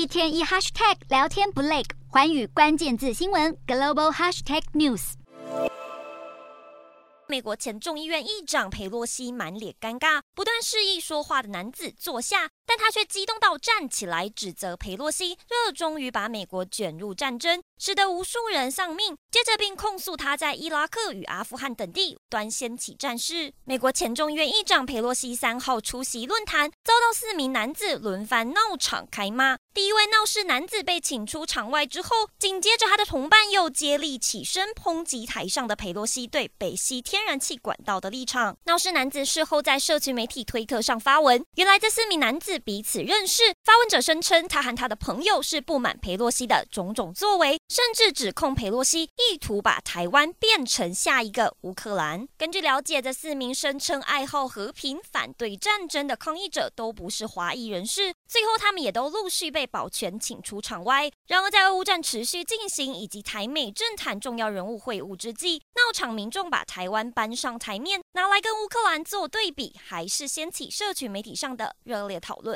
一天一 Hashtag 聊天不累，寰宇关键字新闻 Global Hashtag News。美国前众议院议长裴洛西满脸尴尬，不断示意说话的男子坐下，但他却激动到站起来指责裴洛西热衷于把美国卷入战争，使得无数人丧命，接着并控诉他在伊拉克与阿富汗等地端掀起战事。美国前众议院议长裴洛西3号出席论坛，遭到4名男子轮番闹场开骂。第一位闹事男子被请出场外之后，紧接着他的同伴又接力起身抨击台上的裴洛西对北溪天然气管道的立场。闹事男子事后在社群媒体推特上发文，原来这4名男子彼此认识，发文者声称他和他的朋友是不满裴洛西的种种作为，甚至指控裴洛西意图把台湾变成下一个乌克兰。根据了解，这4名声称爱好和平、反对战争的抗议者都不是华裔人士，最后他们也都陆续被保全请出场外。然而在俄乌战持续进行以及台美政坛重要人物会晤之际，闹场民众把台湾搬上台面，拿来跟乌克兰做对比，还是掀起社群媒体上的热烈讨论。